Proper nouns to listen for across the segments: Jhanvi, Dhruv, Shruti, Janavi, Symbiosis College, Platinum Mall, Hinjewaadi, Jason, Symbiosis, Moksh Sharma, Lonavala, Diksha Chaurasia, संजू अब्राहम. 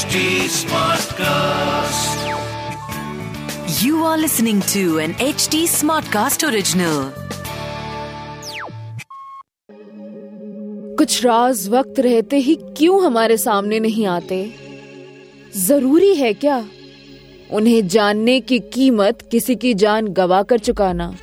HD Smartcast. You are listening to an HD Smartcast original. कुछ राज वक्त रहते ही क्यों हमारे सामने नहीं आते? जरूरी है क्या उन्हें जानने की कीमत किसी की जान गवा कर चुकाना?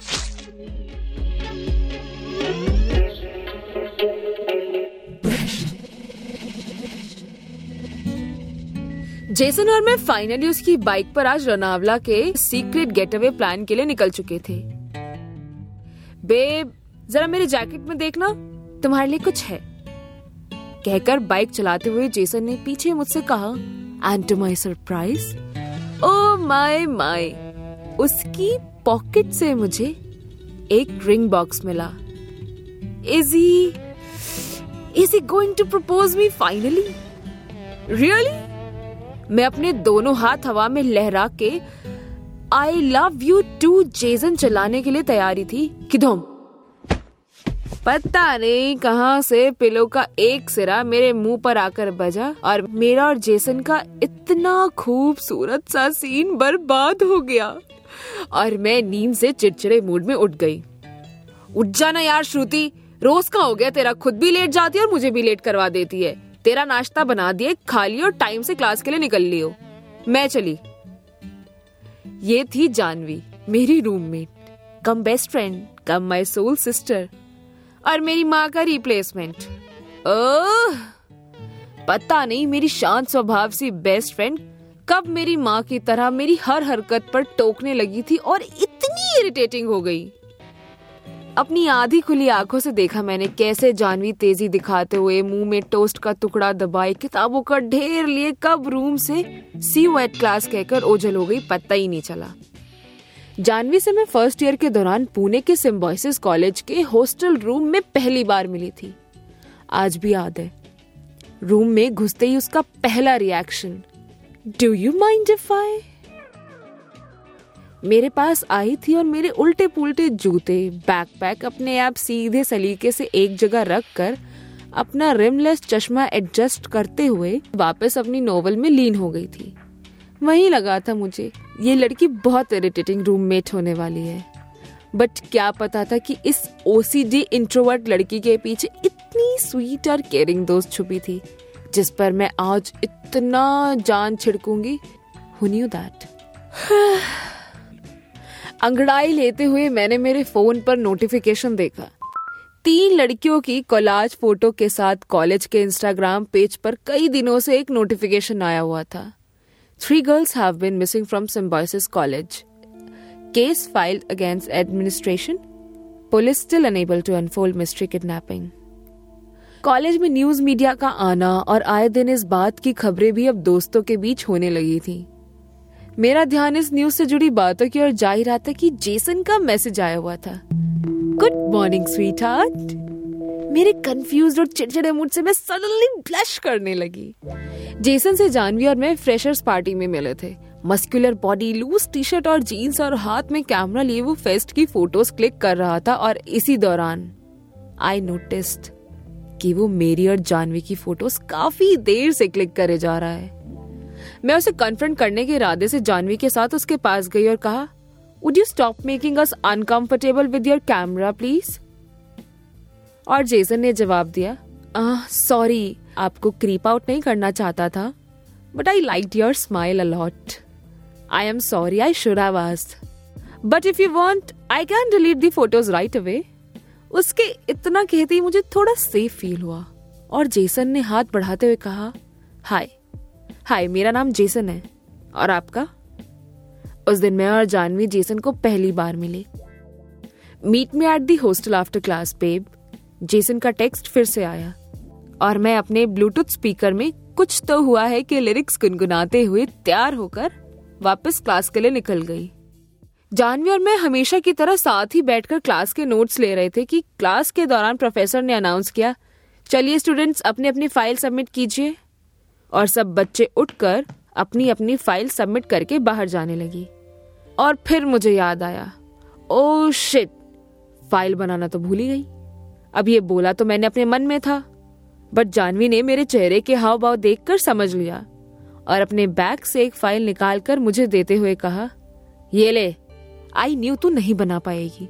जेसन और मैं फाइनली उसकी बाइक पर आज लोनावला के सीक्रेट गेटअवे प्लान के लिए निकल चुके थे। बेब, जरा मेरे जैकेट में देखना, तुम्हारे लिए कुछ है, कहकर बाइक चलाते हुए जेसन ने पीछे मुझसे कहा। And to my surprise, oh my my, उसकी पॉकेट से मुझे एक रिंग बॉक्स मिला। Is he going to propose me finally? Really? मैं अपने दोनों हाथ हवा में लहरा के I love you to Jason चलाने के लिए तैयारी थी कि धूम, पता नहीं कहां से पिलो का एक सिरा मेरे मुंह पर आकर बजा और मेरा और जेसन का इतना खूबसूरत सा सीन बर्बाद हो गया और मैं नींद से चिड़चिड़े मूड में उठ गई। उठ जाना यार श्रुति, रोज का हो गया तेरा, खुद भी लेट जाती है और मुझे भी लेट करवा देती है। तेरा नाश्ता बना दिए, खा लियो और टाइम से क्लास के लिए निकल लियो। मैं चली। ये थी जानवी, मेरी roommate cum best friend cum my soul sister और मेरी माँ का रिप्लेसमेंट। ओह, पता नहीं मेरी शांत स्वभाव सी बेस्ट फ्रेंड कब मेरी माँ की तरह मेरी हर हरकत पर टोकने लगी थी और इतनी इरिटेटिंग हो गई। अपनी आधी खुली आंखों से देखा मैंने कैसे जानवी तेजी दिखाते हुए मुंह में टोस्ट का टुकड़ा दबाए किताबों का ढेर लिए कब रूम से सी यू एट क्लास कहकर ओझल हो गई, पता ही नहीं चला। जानवी से मैं फर्स्ट ईयर के दौरान पुणे के सिम्बायोसिस कॉलेज के हॉस्टल रूम में पहली बार मिली थी। आज भी याद है, रूम में घुसते ही उसका पहला reaction, do you mind if I? मेरे पास आई थी और मेरे उल्टे पुल्टे जूते बैकपैक अपने आप सीधे सलीके से एक जगह रख कर अपना रिमलेस चश्मा एडजस्ट करते हुए वापस अपनी नोवेल में लीन हो गई थी। वहीं लगा था मुझे ये लड़की बहुत इरिटेटिंग रूममेट होने वाली है, बट क्या पता था कि इस ओसीडी इंट्रोवर्ट लड़की के पीछे इतनी स्वीट और केयरिंग दोस्त छुपी थी जिस पर मैं आज इतना जान छिड़कूंगी। Who knew that? अंगड़ाई लेते हुए मैंने मेरे फोन पर नोटिफिकेशन देखा। 3 लड़कियों की कोलाज फोटो के साथ कॉलेज के इंस्टाग्राम पेज पर कई दिनों से एक नोटिफिकेशन आया हुआ था। 3 girls have been missing from Symbiosis College. Case filed against administration. Police still unable to unfold mystery kidnapping. College में न्यूज मीडिया का आना और आए दिन इस बात की खबरें भी अब दोस्तों के बीच होने लगी थी। मेरा ध्यान इस न्यूज से जुड़ी बातों की ओर जा ही रहा था कि जेसन का मैसेज आया हुआ था। Good morning sweetheart. मेरे कंफ्यूज और चिड़चिड़े मूड से मैं सडनली ब्लश करने लगी। जेसन से जानवी और मैं फ्रेशर्स पार्टी में मिले थे। Muscular body, loose T shirt और जीन्स और हाथ में कैमरा लिए वो फेस्ट की फोटोज क्लिक कर रहा था और इसी दौरान आई नोटिस्ड कि वो मेरी और जानवी की फोटोज काफी देर से क्लिक करे जा रहा है। मैं उसे कन्फ्रंट करने के इरादे से जानवी के साथ उसके पास गई और कहा, would you stop making us uncomfortable with your camera please? और जेसन ने जवाब दिया, सॉरी, आपको क्रीप आउट नहीं करना चाहता था, but I like your smile a lot. I am sorry, I should have asked, but if you want I can delete the photos right away. उसके इतना कहते ही मुझे थोड़ा सेफ फील हुआ और जेसन ने हाथ बढ़ाते हुए कहा, हाय, मेरा नाम जेसन है और आपका? उस दिन मैं और जानवी जेसन को पहली बार मिले। Meet me at the hostel after class babe, Jason का टेक्स्ट फिर से आया और मैं अपने ब्लूटूथ स्पीकर में कुछ तो हुआ है कि लिरिक्स गुनगुनाते हुए तैयार होकर वापस क्लास के लिए निकल गई। जानवी और मैं हमेशा की तरह साथ ही बैठकर क्लास के नोट्स ले रहे थे कि क्लास के दौरान प्रोफेसर ने अनाउंस किया, चलिए स्टूडेंट्स अपने अपनी फाइल सबमिट कीजिए, और सब बच्चे उठकर अपनी अपनी फाइल सबमिट करके बाहर जाने लगी। और फिर मुझे याद आया, ओह शिट, फाइल बनाना तो भूल ही गई। अब ये बोला तो मैंने अपने मन में था, बट जानवी ने मेरे चेहरे के हाव भाव देखकर समझ लिया और अपने बैग से एक फाइल निकालकर मुझे देते हुए कहा, ये ले, आई न्यू तू नहीं बना पाएगी,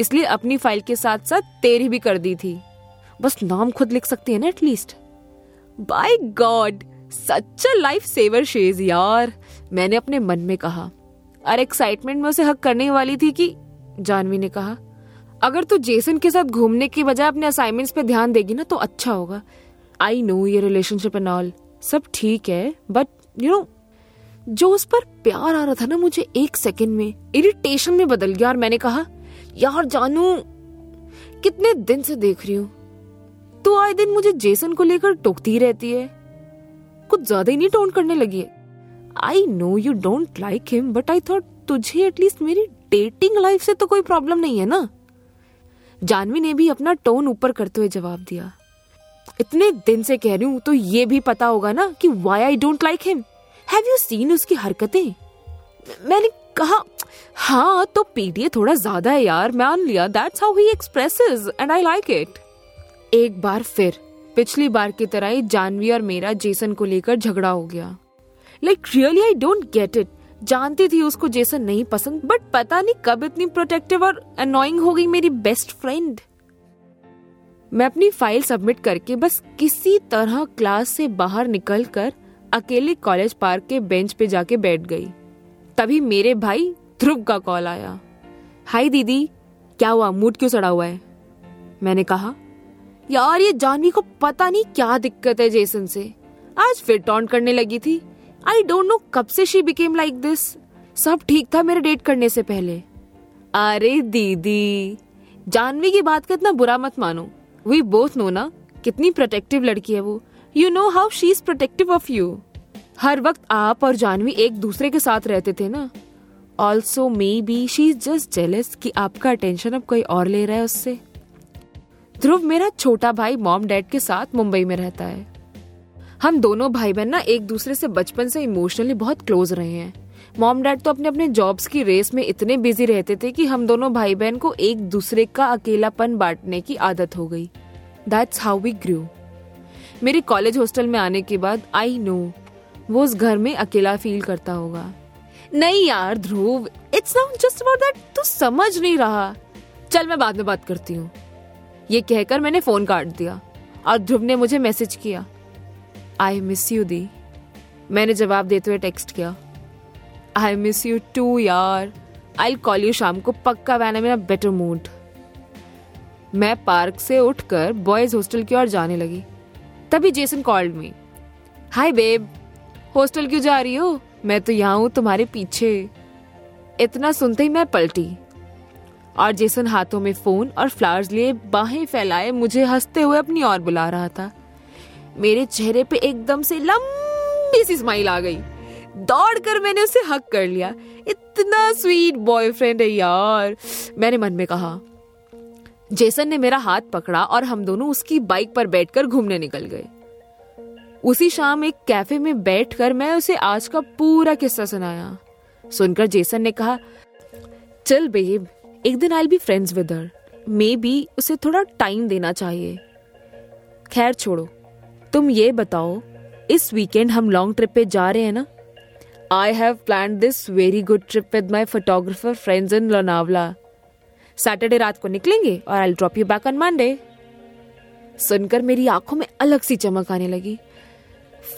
इसलिए अपनी फाइल के साथ साथ तेरी भी कर दी थी। बस नाम खुद लिख सकती है ना एटलीस्ट। बाय गॉड, सच्चा लाइफ सेवर शेज यार, मैंने अपने मन में कहा और एक्साइटमेंट में उसे हक करने वाली थी कि जानवी ने कहा, अगर तू जेसन के साथ घूमने की बजाय अपने असाइनमेंट्स पे ध्यान देगी ना तो अच्छा होगा। आई नो ये रिलेशनशिप एंड ऑल सब ठीक है, बट यू नो जो उस पर प्यार आ रहा था ना, मुझे एक सेकंड में इरिटेशन में बदल गया और मैंने कहा, यार जानू कितने दिन से देख रही हूँ तू आए दिन मुझे जेसन को लेकर टोकती रहती है, कुछ ज्यादा ही नहीं टोन करने लगी है। I know you don't like him but I thought तुझे एटलीस्ट मेरी डेटिंग लाइफ से तो कोई प्रॉब्लम नहीं है ना। जानवी ने भी अपना टोन ऊपर करते हुए जवाब दिया, इतने दिन से कह रही हूँ तो ये भी पता होगा ना कि why I don't like him. Have you seen उसकी हरकतें? मैंने कहा, हाँ तो पीटीए थोड़ा ज्यादा है यार, मान लिया, that's how he expresses and I like it. एक बार फिर पिछली बार की तरह ही जानवी और मेरा जेसन को लेकर झगड़ा हो गया। Like really I don't get it. जानती थी उसको जेसन नहीं पसंद, बट पता नहीं कब इतनी प्रोटेक्टिव और अनोइंग हो गई मेरी बेस्ट फ्रेंड। मैं अपनी फाइल सबमिट करके बस किसी तरह क्लास से बाहर निकल कर अकेले कॉलेज पार्क के बेंच पे जाके बैठ गई। तभी मेरे भाई ध्रुव का कॉल आया। हाय दीदी, क्या हुआ, मूड क्यों सड़ा हुआ है? मैंने कहा, यार ये जानवी को पता नहीं क्या दिक्कत है जेसन से, आज फिर टॉन्ट करने लगी थी। आई डोंट नो कब से शी बिकेम लाइक दिस। सब ठीक था मेरे डेट करने से पहले। अरे दीदी, जानवी की बात का इतना बुरा मत मानो, वी बोथ नो ना कितनी प्रोटेक्टिव लड़की है वो। You know how she is protective of you. हर वक्त आप और जानवी एक दूसरे के साथ रहते थे ना। Also maybe she is just jealous कि आपका अटेंशन अब कोई और ले रहा है उससे। ध्रुव मेरा छोटा भाई मॉम डैड के साथ मुंबई में रहता है। हम दोनों भाई बहन ना एक दूसरे से बचपन से इमोशनली बहुत क्लोज रहे हैं। मॉम डैड तो अपने अपने जॉब्स की रेस में इतने बिजी रहते थे कि हम दोनों भाई बहन को एक दूसरे का अकेलापन बांटने की आदत हो गई। That's how we grew. मेरे कॉलेज हॉस्टल में आने के बाद आई नो वो उस घर में अकेला फील करता होगा। नहीं यार Dhruv, it's not just about that, तू समझ नहीं रहा। चल मैं बाद में बात करती हूँ। ये कहकर मैंने फोन काट दिया और ध्रुव ने मुझे मैसेज किया, आई मिस यू दी। मैंने जवाब देते हुए टेक्स्ट किया, आई मिस यू टू यार, आई विल कॉल यू शाम को पक्का वैन मेरा बेटर मूड। मैं पार्क से उठकर बॉयज हॉस्टल की ओर जाने लगी। तभी Jason called me. Hi babe, hostel क्यों जा रही हो? मैं तो यहाँ हूँ तुम्हारे पीछे। इतना सुनते ही मैं पलटी और जेसन हाथों में फोन और फ्लावर्स लिए बाहें फैलाए मुझे हंसते हुए अपनी ओर बुला रहा था। मेरे चेहरे पे एकदम से लंबी सी स्माइल आ गई। दौड़कर मैंने उसे हक कर लिया। इतना स्वीट बॉयफ्रेंड है यार, मैंने मन में कहा। जेसन ने मेरा हाथ पकड़ा और हम दोनों उसकी बाइक पर बैठकर घूमने निकल गए। उसी शाम एक कैफे में बैठकर मैं उसे आज का पूरा किस्सा सुनाया। सुनकर जेसन ने कहा, चल बेब, एक दिन I will be friends with her, maybe उसे थोड़ा टाइम देना चाहिए। खैर छोड़ो, तुम ये बताओ इस वीकेंड हम लॉन्ग ट्रिप पे जा रहे हैं ना? I have planned this very good trip with my photographer friends in Lonavala. Saturday रात को निकलेंगे और I will drop you back on Monday. सुनकर मेरी आंखों में अलग सी चमक आने लगी।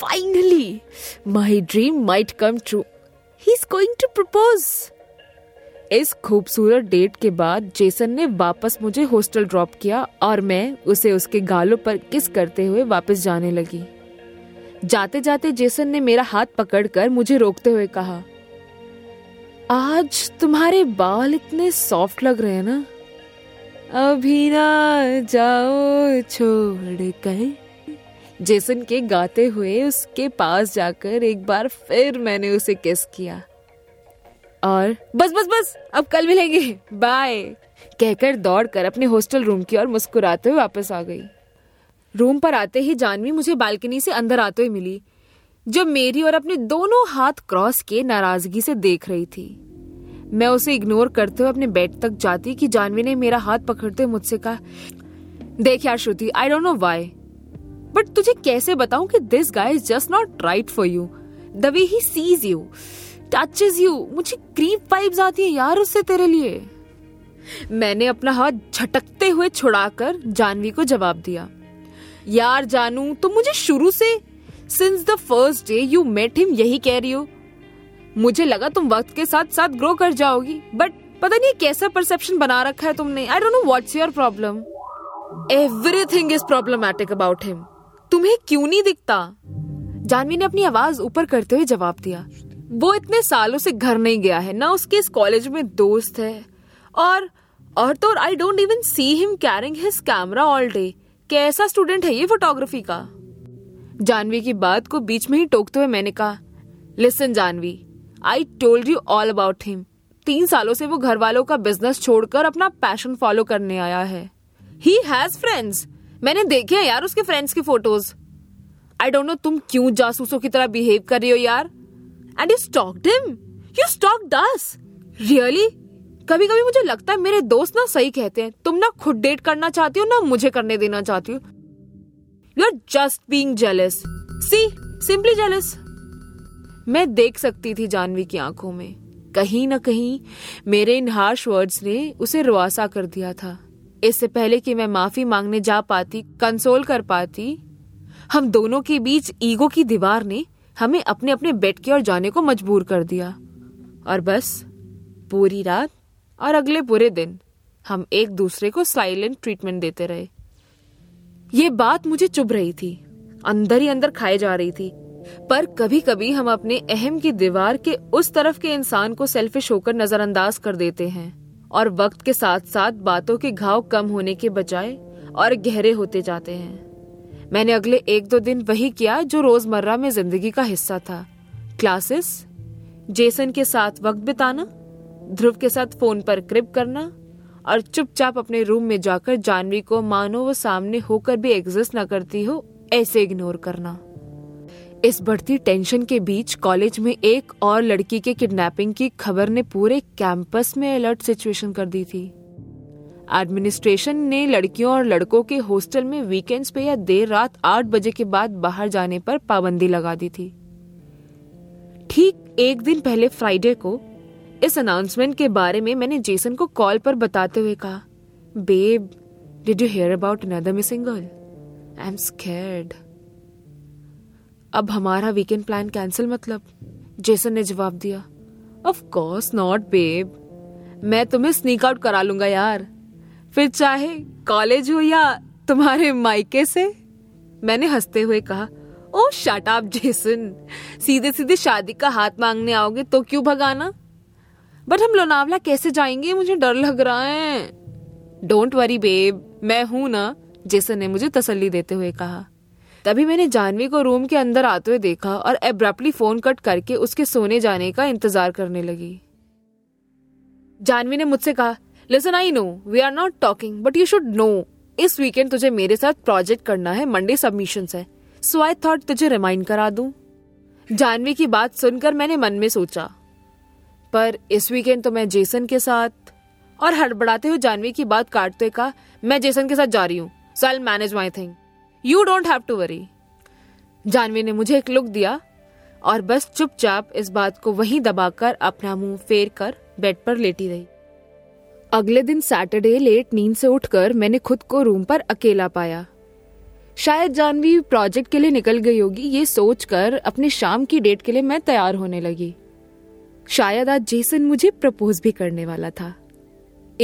Finally my dream might come true, he is going to propose. इस खूबसूरत डेट के बाद जेसन ने वापस मुझे हॉस्टल ड्रॉप किया और मैं उसे उसके गालों पर किस करते हुए वापस जाने लगी। जाते जाते जेसन ने मेरा हाथ पकड़कर मुझे रोकते हुए कहा, आज तुम्हारे बाल इतने सॉफ्ट लग रहे हैं ना, अभी ना जाओ छोड़ कर। जेसन के गाते हुए उसके पास जाकर एक बार फिर मैंने उसे किस किया और बस बस बस अब कल मिलेंगे बाय कहकर दौड़कर अपने हॉस्टल रूम की ओर मुस्कुराते हुए वापस आ गई। रूम पर आते ही जानवी मुझे बालकनी से अंदर आते हुए मिली, जो मेरी और अपने दोनों हाथ क्रॉस किए नाराजगी से देख रही थी। मैं उसे इग्नोर करते हुए अपने बेड तक जाती कि जानवी ने मेरा हाथ पकड़ते हुए मुझसे कहा, देख यार Shruti, I don't know why but तुझे कैसे बताऊं कि this guy is just not right for you. the way he sees you, touches you, मुझे creep vibes आती है यार उससे तेरे लिए। मैंने अपना हाथ झटकते हुए छुड़ाकर जानवी को जवाब दिया, यार जानू तुम मुझे शुरू से since the first day you met him यही कह रही हो। मुझे लगा तुम वक्त के साथ साथ ग्रो कर जाओगी, बट पता नहीं कैसा परसेप्शन बना रखा है तुमने। I don't know what's your problem, everything is problematic about him. तुम्हें क्यों नहीं दिखता? जानवी ने अपनी आवाज ऊपर करते हुए जवाब दिया, वो इतने सालों से घर नहीं गया है, ना उसके इस कॉलेज में दोस्त है, और तो I don't even see him carrying his camera all day. कैसा स्टूडेंट है ये फोटोग्राफी का? जानवी की बात को बीच में ही टोकते हुए मैंने कहा, listen Janvi, I told you all about him. 3 सालों से वो घर वालों का बिजनेस छोड़कर अपना पैशन फॉलो करने आया है। He has friends. मैंने देखे हैं यार उसके फ्रेंड्स के फोटोज। आई डोंट नो तुम क्यों जासूसों की तरह बिहेव कर रही हो यार। And you stalked him, you stalked us, really? कभी कभी मुझे लगता है मेरे दोस्त ना सही कहते हैं, तुम ना खुद डेट करना चाहती हो ना मुझे करने देना चाहती हो। You are just being jealous, see, simply jealous. मैं देख सकती थी जानवी की आंखों में कहीं ना कहीं मेरे इन हार्श वर्ड्स ने उसे रुआसा कर दिया था। इससे पहले कि मैं माफी मांगने जा पाती, कंसोल कर पाती, हम दोनों के बीच ईगो की दीवार ने हमें अपने अपने बेड की ओर जाने को मजबूर कर दिया। और बस पूरी रात और अगले पूरे दिन हम एक दूसरे को साइलेंट ट्रीटमेंट देते रहे। ये बात मुझे चुभ रही थी, अंदर ही अंदर खाए जा रही थी, पर कभी कभी हम अपने अहम की दीवार के उस तरफ के इंसान को सेल्फिश होकर नजरअंदाज कर देते हैं और वक्त के साथ साथ बातों के घाव कम होने के बजाय और गहरे होते जाते हैं। मैंने अगले 1-2 दिन वही किया जो रोजमर्रा में जिंदगी का हिस्सा था। क्लासेस, जेसन के साथ वक्त बिताना, ध्रुव के साथ फोन पर क्रिप करना और चुपचाप अपने रूम में जाकर जानवी को मानो वो सामने होकर भी एग्जिस्ट न करती हो ऐसे इग्नोर करना। इस बढ़ती टेंशन के बीच कॉलेज में एक और लड़की के किडनैपिंग की खबर ने पूरे कैंपस में अलर्ट सिचुएशन कर दी थी। एडमिनिस्ट्रेशन ने लड़कियों और लड़कों के हॉस्टल में वीकेंड्स पे या देर रात 8 बजे के बाद बाहर जाने पर पाबंदी लगा दी थी। ठीक 1 दिन पहले फ्राइडे को इस अनाउंसमेंट के बारे में मैंने जेसन को कॉल पर बताते हुए कहा, babe did you hear about another missing girl? I am scared. अब हमारा वीकेंड प्लान कैंसिल मतलब? जेसन ने जवाब दिया, ऑफ कोर्स नॉट बेब, मैं तुम्हें स्नीक आउट करा लूंगा यार, फिर चाहे कॉलेज हो या तुम्हारे मायके से। मैंने हंसते हुए कहा, ओ शट अप जेसन, सीधे सीधे शादी का हाथ मांगने आओगे तो क्यों भगाना। बट हम लोनावला कैसे जाएंगे, मुझे डर लग रहा है। डोंट वरी बेब, मैं हूं ना, जेसन ने मुझे तसल्ली देते हुए कहा। तभी मैंने जानवी को रूम के अंदर आते हुए देखा और एब्रप्टली फोन कट करके उसके सोने जाने का इंतजार करने लगी। जानवी ने मुझसे कहा, listen I know we are not talking but you should know इस वीकेंड तुझे मेरे साथ प्रोजेक्ट करना है, मंडे सबमिशंस है, सो आई थॉट तुझे रिमाइंड करा दूं। जानवी की बात सुनकर मैंने मन में सोचा, पर इस वीकेंड तो मैं जेसन के साथ, और हड़बड़ाते हुए जानवी की बात काटते हुए कहा, मैं जेसन के साथ जा रही हूँ, so I will manage my thing, You don't have to worry. Janvi ने मुझे एक लुक दिया और बस चुपचाप इस बात को वहीं दबाकर अपना मुंह फेर कर बेड पर लेटी रही। अगले दिन सैटरडे लेट नींद से उठकर मैंने खुद को रूम पर अकेला पाया। शायद जानवी प्रोजेक्ट के लिए निकल गई होगी, ये सोचकर अपने शाम की डेट के लिए मैं तैयार होने लगी। शायद आज जेसन मुझे प्रपोज भी करने वाला था।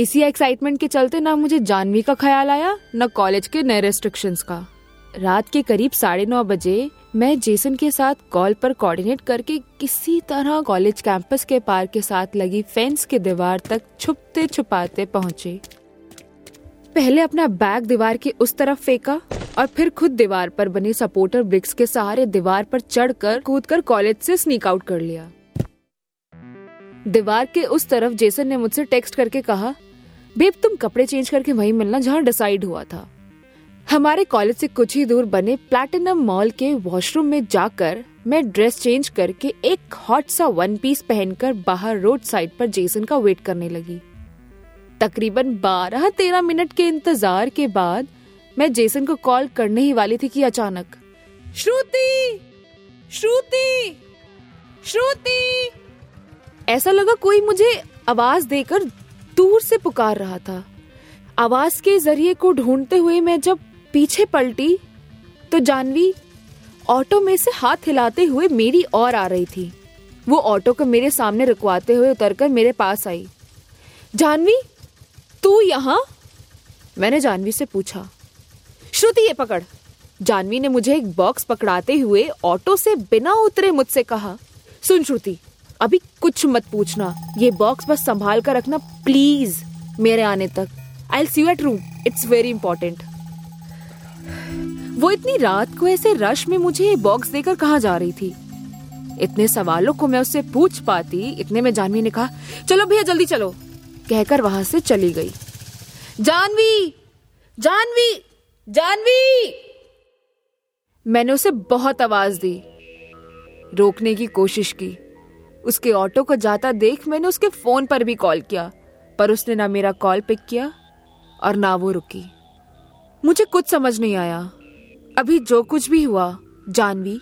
इसी एक्साइटमेंट के चलते ना मुझे जानवी का ख्याल आया न कॉलेज के नए रेस्ट्रिक्शंस का। रात के करीब 9:30 बजे मैं जेसन के साथ कॉल पर कोऑर्डिनेट करके किसी तरह कॉलेज कैंपस के पार्क के साथ लगी फेंस की दीवार तक छुपते छुपाते पहुंचे। पहले अपना बैग दीवार की उस तरफ फेंका और फिर खुद दीवार पर बने सपोर्टर ब्रिक्स के सहारे दीवार पर चढ़कर कूदकर कॉलेज से स्नीक आउट कर लिया। दीवार के उस तरफ जेसन ने मुझसे टेक्स्ट करके कहा, बेब तुम कपड़े चेंज करके वहीं मिलना जहाँ डिसाइड हुआ था। हमारे कॉलेज से कुछ ही दूर बने प्लैटिनम मॉल के वॉशरूम में जाकर मैं ड्रेस चेंज करके एक हॉट सा वन पीस पहनकर बाहर रोड साइड पर जेसन का वेट करने लगी। तकरीबन 12-13 मिनट के इंतजार के बाद मैं जेसन को कॉल करने ही वाली थी कि अचानक, श्रुति श्रुति श्रुति! ऐसा लगा कोई मुझे आवाज देकर दूर से पुकार रहा था। आवाज के जरिए को ढूंढते हुए मैं जब पीछे पलटी तो जानवी ऑटो में से हाथ हिलाते हुए मेरी ओर आ रही थी। वो ऑटो को मेरे सामने रुकवाते हुए उतरकर मेरे पास आई। जानवी, तू यहाँ? मैंने जानवी से पूछा। श्रुति, ये पकड़। जानवी ने मुझे एक बॉक्स पकड़ाते हुए ऑटो से बिना उतरे मुझसे कहा, सुन श्रुति, अभी कुछ मत पूछना, ये बॉक्स बस संभाल कर रखना प्लीज मेरे आने तक। I will see you at room, it's very important. वो इतनी रात को ऐसे रश में मुझे ये बॉक्स देकर कहाँ जा रही थी? इतने सवालों को मैं उससे पूछ पाती। इतने में जानवी ने कहा, चलो भैया जल्दी चलो, कहकर वहां से चली गई। जानवी, जानवी, जानवी! मैंने उसे बहुत आवाज दी, रोकने की कोशिश की। उसके ऑटो को जाता देख मैंने उसके फोन पर भी कॉल किया, पर उसने ना मेरा कॉल पिक किया और ना वो रुकी। मुझे कुछ समझ नहीं आया। अभी जो कुछ भी हुआ, जानवी,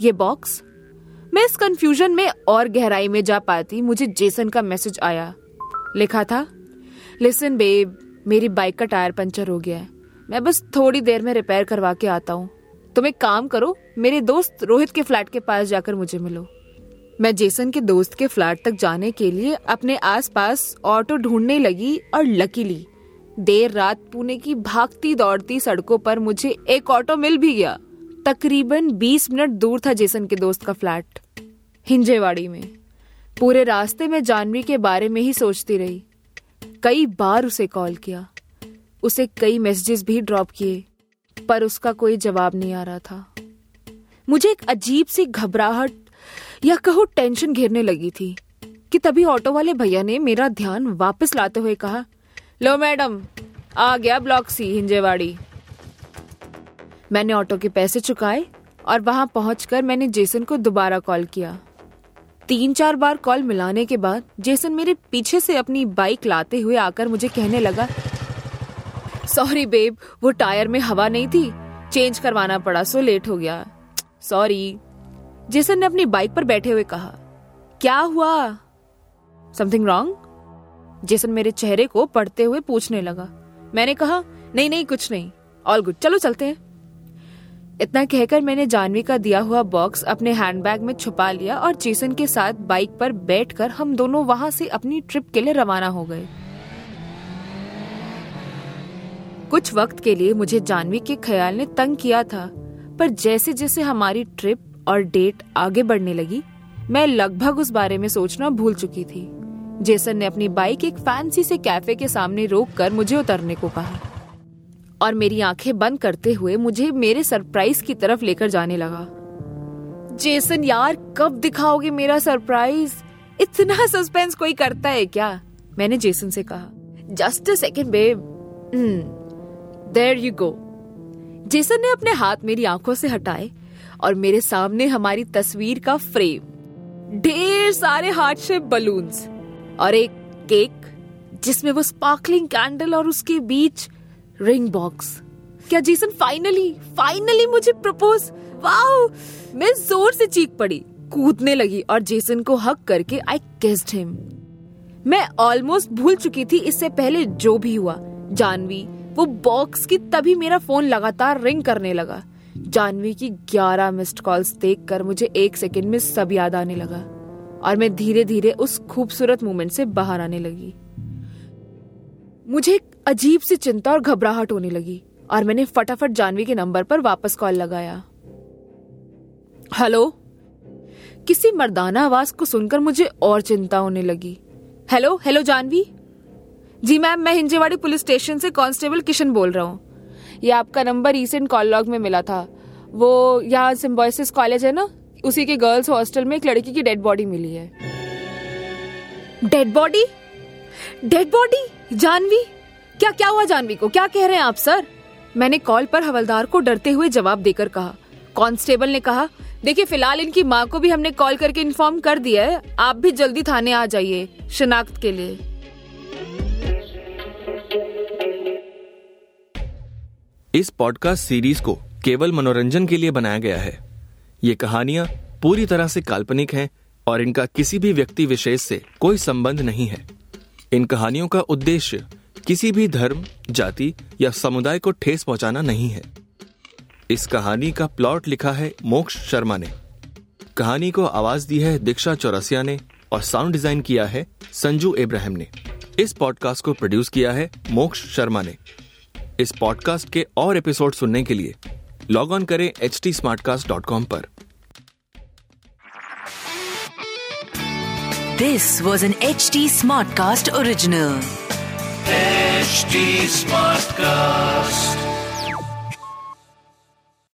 ये बॉक्स, मैं इस कंफ्यूजन में और गहराई में जा पाती। मुझे जेसन का मैसेज आया, लिखा था, लिसन बेब, मेरी बाइक का टायर पंचर हो गया है, मैं बस थोड़ी देर में रिपेयर करवा के आता हूँ, तुम एक काम करो, मेरे दोस्त रोहित के फ्लैट के पास जाकर मुझे मिलो। मैं जेसन के दोस्त के फ्लैट तक जाने के लिए अपने आसपास ऑटो ढूंढने लगी और लकीली देर रात पुणे की भागती दौड़ती सड़कों पर मुझे एक ऑटो मिल भी गया। तकरीबन 20 मिनट दूर था जेसन के दोस्त का फ्लैट, हिंजेवाड़ी में। पूरे रास्ते में जानवी के बारे में ही सोचती रही। कई बार उसे कॉल किया, उसे कई मैसेजेस भी ड्रॉप किए, पर उसका कोई जवाब नहीं आ रहा था। मुझे एक अजीब सी घबराहट या कहूं टेंशन घेरने लगी थी कि तभी ऑटो वाले भैया ने मेरा ध्यान वापस लाते हुए कहा, लो मैडम, आ गया ब्लॉक सी, हिंजेवाड़ी। मैंने ऑटो के पैसे चुकाए और वहां पहुंचकर मैंने जेसन को दोबारा कॉल किया। 3-4 बार कॉल मिलाने के बाद जेसन मेरे पीछे से अपनी बाइक लाते हुए आकर मुझे कहने लगा, सॉरी बेब, वो टायर में हवा नहीं थी, चेंज करवाना पड़ा, सो लेट हो गया, सॉरी। जेसन ने अपनी बाइक पर बैठे हुए कहा, क्या हुआ, समथिंग रॉन्ग? जेसन मेरे चेहरे को पढ़ते हुए पूछने लगा। मैंने कहा, नहीं नहीं कुछ नहीं, ऑल गुड, चलो चलते हैं। इतना कहकर मैंने जानवी का दिया हुआ बॉक्स अपने हैंडबैग में छुपा लिया और जेसन के साथ बाइक पर बैठकर हम दोनों वहां से अपनी ट्रिप के लिए रवाना हो गए। कुछ वक्त के लिए मुझे जानवी के ख्याल ने तंग किया था, पर जैसे जैसे हमारी ट्रिप और डेट आगे बढ़ने लगी, मैं लगभग उस बारे में सोचना भूल चुकी थी। जेसन ने अपनी बाइक एक फैंसी से कैफे के सामने रोककर मुझे उतरने को कहा और मेरी आंखें बंद करते हुए मुझे मेरे सरप्राइज की तरफ लेकर जाने लगा। जेसन यार, कब दिखाओगे मेरा सरप्राइज? इतना सस्पेंस कोई करता है क्या? मैंने जेसन से कहा। Just a second babe, there you go. Jason ने अपने हाथ मेरी आंखों से हटाए और मेरे सामने हमारी तस्वीर का फ्रेम, ढेर सारे हार्ट शेप बलून्स और एक केक जिसमें वो स्पार्कलिंग कैंडल और उसके बीच रिंग बॉक्स। क्या जेसन फाइनली मुझे प्रपोज? वाओ! मैं जोर से चीख पड़ी, कूदने लगी और जेसन को हग करके आई किस्ड हिम। मैं ऑलमोस्ट भूल चुकी थी इससे पहले जो भी हुआ, जानवी, वो बॉक्स की। तभी मेरा फोन लगातार रिंग करने लगा। जानवी की 11 मिस्ड कॉल्स देखकर मुझे एक सेकंड में सब याद आने लगा और मैं धीरे धीरे उस खूबसूरत मोमेंट से बाहर आने लगी। मुझे एक अजीब सी चिंता और घबराहट होने लगी और मैंने फटाफट जानवी के नंबर पर वापस कॉल लगाया। हेलो! किसी मर्दाना आवाज को सुनकर मुझे और चिंता होने लगी। हेलो जानवी जी? मैम, मैं हिंजेवाड़ी पुलिस स्टेशन से कांस्टेबल किशन बोल रहा हूँ। ये आपका नंबर रिसेंट कॉल लॉग में मिला था। वो यहाँ सिम्बायोसिस कॉलेज है ना, उसी के गर्ल्स हॉस्टल में एक लड़की की डेड बॉडी मिली है। Dead body? जानवी, क्या हुआ जानवी को? क्या कह रहे हैं आप सर? मैंने कॉल पर हवलदार को डरते हुए जवाब देकर कहा। कांस्टेबल ने कहा, देखिए फिलहाल इनकी माँ को भी हमने कॉल करके इन्फॉर्म कर दिया है, आप भी जल्दी थाने आ जाइए शिनाख्त के लिए। इस पॉडकास्ट सीरीज को केवल मनोरंजन के लिए बनाया गया है। ये कहानियाँ पूरी तरह से काल्पनिक हैं और इनका किसी भी व्यक्ति विशेष से कोई संबंध नहीं है। इन कहानियों का उद्देश्य किसी भी धर्म, जाति या समुदाय को ठेस पहुंचाना नहीं है। इस कहानी का प्लॉट लिखा है मोक्ष शर्मा ने। कहानी को आवाज दी है दीक्षा चौरसिया ने और साउंड डिजाइन किया है संजू अब्राहम ने। इस पॉडकास्ट को प्रोड्यूस किया है मोक्ष शर्मा ने। इस पॉडकास्ट के और एपिसोड सुनने के लिए लॉग ऑन करें htsmartcast.com पर। This was an HT Smartcast original. HT Smartcast.